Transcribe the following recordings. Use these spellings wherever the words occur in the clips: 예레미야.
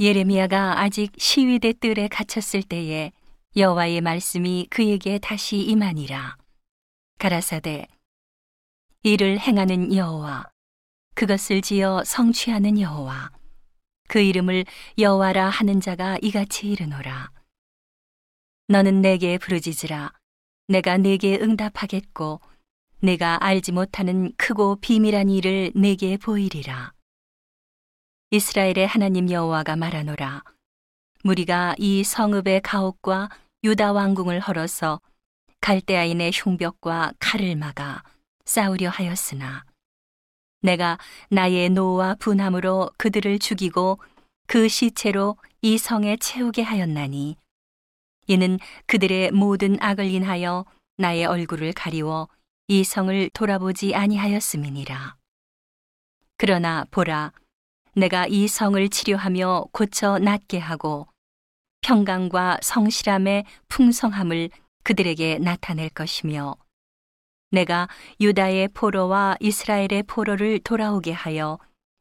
예레미야가 아직 시위대 뜰에 갇혔을 때에 여호와의 말씀이 그에게 다시 임하니라. 가라사대, 이를 행하는 여호와, 그것을 지어 성취하는 여호와, 그 이름을 여호와라 하는 자가 이같이 이르노라. 너는 내게 부르짖으라. 내가 네게 응답하겠고 내가 알지 못하는 크고 비밀한 일을 네게 보이리라. 이스라엘의 하나님 여호와가 말하노라. 무리가 이 성읍의 가옥과 유다 왕궁을 헐어서 갈대아인의 흉벽과 칼을 막아 싸우려 하였으나 내가 나의 노와 분함으로 그들을 죽이고 그 시체로 이 성에 채우게 하였나니 이는 그들의 모든 악을 인하여 나의 얼굴을 가리워 이 성을 돌아보지 아니하였음이니라. 그러나 보라, 내가 이 성을 치료하며 고쳐 낫게 하고 평강과 성실함의 풍성함을 그들에게 나타낼 것이며 내가 유다의 포로와 이스라엘의 포로를 돌아오게 하여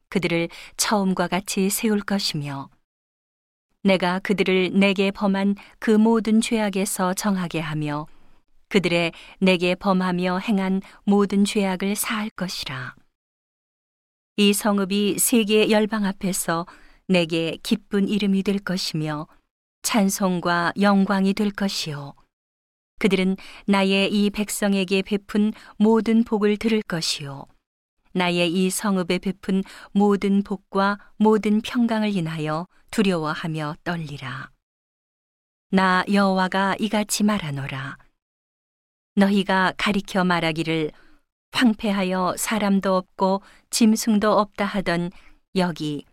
그들을 처음과 같이 세울 것이며 내가 그들을 내게 범한 그 모든 죄악에서 정하게 하며 그들의 내게 범하며 행한 모든 죄악을 사할 것이라. 이 성읍이 세계 열방 앞에서 내게 기쁜 이름이 될 것이며 찬송과 영광이 될 것이요, 그들은 나의 이 백성에게 베푼 모든 복을 들을 것이요 나의 이 성읍에 베푼 모든 복과 모든 평강을 인하여 두려워하며 떨리라. 나 여호와가 이같이 말하노라. 너희가 가리켜 말하기를 황폐하여 사람도 없고 짐승도 없다 하던 여기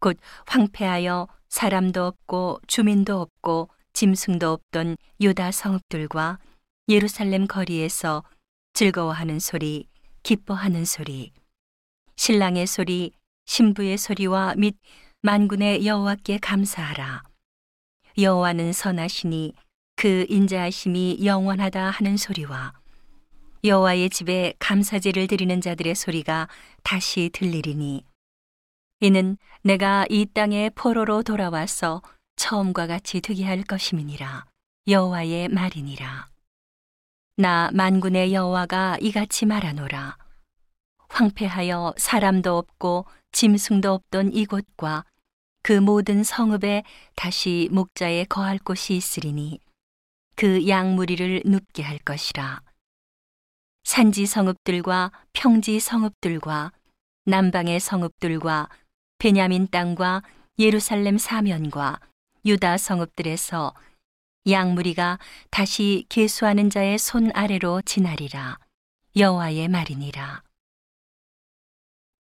곧 황폐하여 사람도 없고 주민도 없고 짐승도 없던 유다 성읍들과 예루살렘 거리에서 즐거워하는 소리, 기뻐하는 소리, 신랑의 소리, 신부의 소리와 및 만군의 여호와께 감사하라. 여호와는 선하시니 그 인자하심이 영원하다 하는 소리와 여호와의 집에 감사제를 드리는 자들의 소리가 다시 들리리니 이는 내가 이 땅에 포로로 돌아와서 처음과 같이 되게 할 것임이니라. 여호와의 말이니라. 나 만군의 여호와가 이같이 말하노라. 황폐하여 사람도 없고 짐승도 없던 이곳과 그 모든 성읍에 다시 목자의 거할 곳이 있으리니 그 양 무리를 눕게 할 것이라. 산지 성읍들과 평지 성읍들과 남방의 성읍들과 베냐민 땅과 예루살렘 사면과 유다 성읍들에서 양무리가 다시 계수하는 자의 손 아래로 지나리라. 여호와의 말이니라.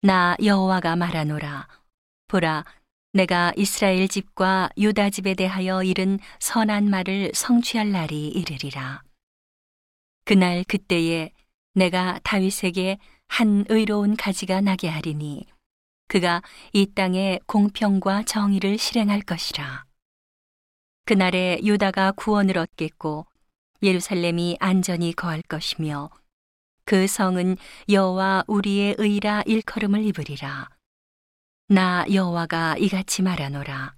나 여호와가 말하노라. 보라, 내가 이스라엘 집과 유다 집에 대하여 이른 선한 말을 성취할 날이 이르리라. 그날 그때에 내가 다윗에게 한 의로운 가지가 나게 하리니 그가 이 땅에 공평과 정의를 실행할 것이라. 그날에 유다가 구원을 얻겠고 예루살렘이 안전히 거할 것이며 그 성은 여호와 우리의 의라 일컬음을 입으리라. 나 여호와가 이같이 말하노라.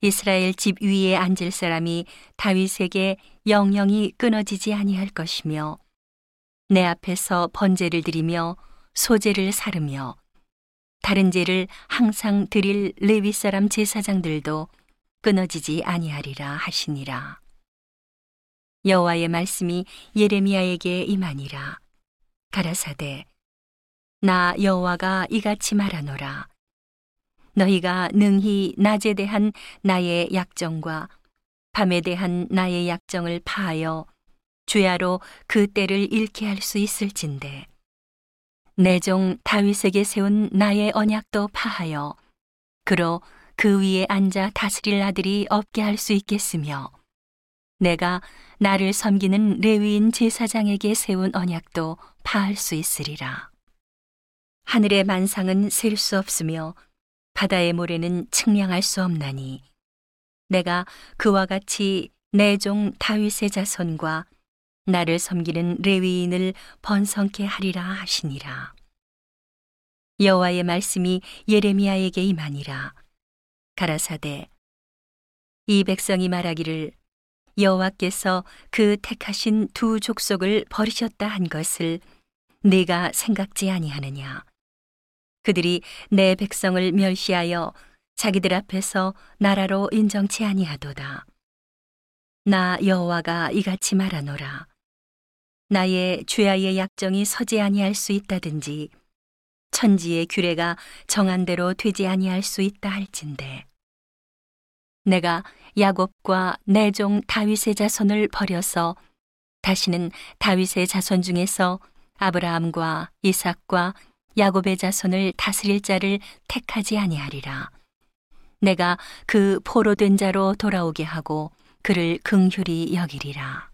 이스라엘 집 위에 앉을 사람이 다윗에게 영영이 끊어지지 아니할 것이며 내 앞에서 번제를 드리며 소제를 사르며 다른 제를 항상 드릴 레위 사람 제사장들도 끊어지지 아니하리라 하시니라. 여호와의 말씀이 예레미야에게 임하니라. 가라사대, 나 여호와가 이같이 말하노라. 너희가 능히 낮에 대한 나의 약정과 밤에 대한 나의 약정을 파하여 주야로 그 때를 잃게 할 수 있을진데 내 종 다윗에게 세운 나의 언약도 파하여 그로 그 위에 앉아 다스릴 아들이 없게 할 수 있겠으며 내가 나를 섬기는 레위인 제사장에게 세운 언약도 파할 수 있으리라. 하늘의 만상은 셀 수 없으며 바다의 모래는 측량할 수 없나니 내가 그와 같이 내 종 다윗의 자손과 나를 섬기는 레위인을 번성케 하리라 하시니라. 여호와의 말씀이 예레미야에게 임하니라. 가라사대 이 백성이 말하기를 여호와께서 그 택하신 두 족속을 버리셨다 한 것을 네가 생각지 아니하느냐. 그들이 내 백성을 멸시하여 자기들 앞에서 나라로 인정치 아니하도다. 나 여호와가 이같이 말하노라. 나의 죄아의 약정이 서지 아니할 수 있다든지 천지의 규례가 정한대로 되지 아니할 수 있다 할진대 내가 야곱과 내 종 다윗의 자손을 버려서 다시는 다윗의 자손 중에서 아브라함과 이삭과 야곱의 자손을 다스릴 자를 택하지 아니하리라. 내가 그 포로된 자로 돌아오게 하고 그를 긍휼히 여기리라.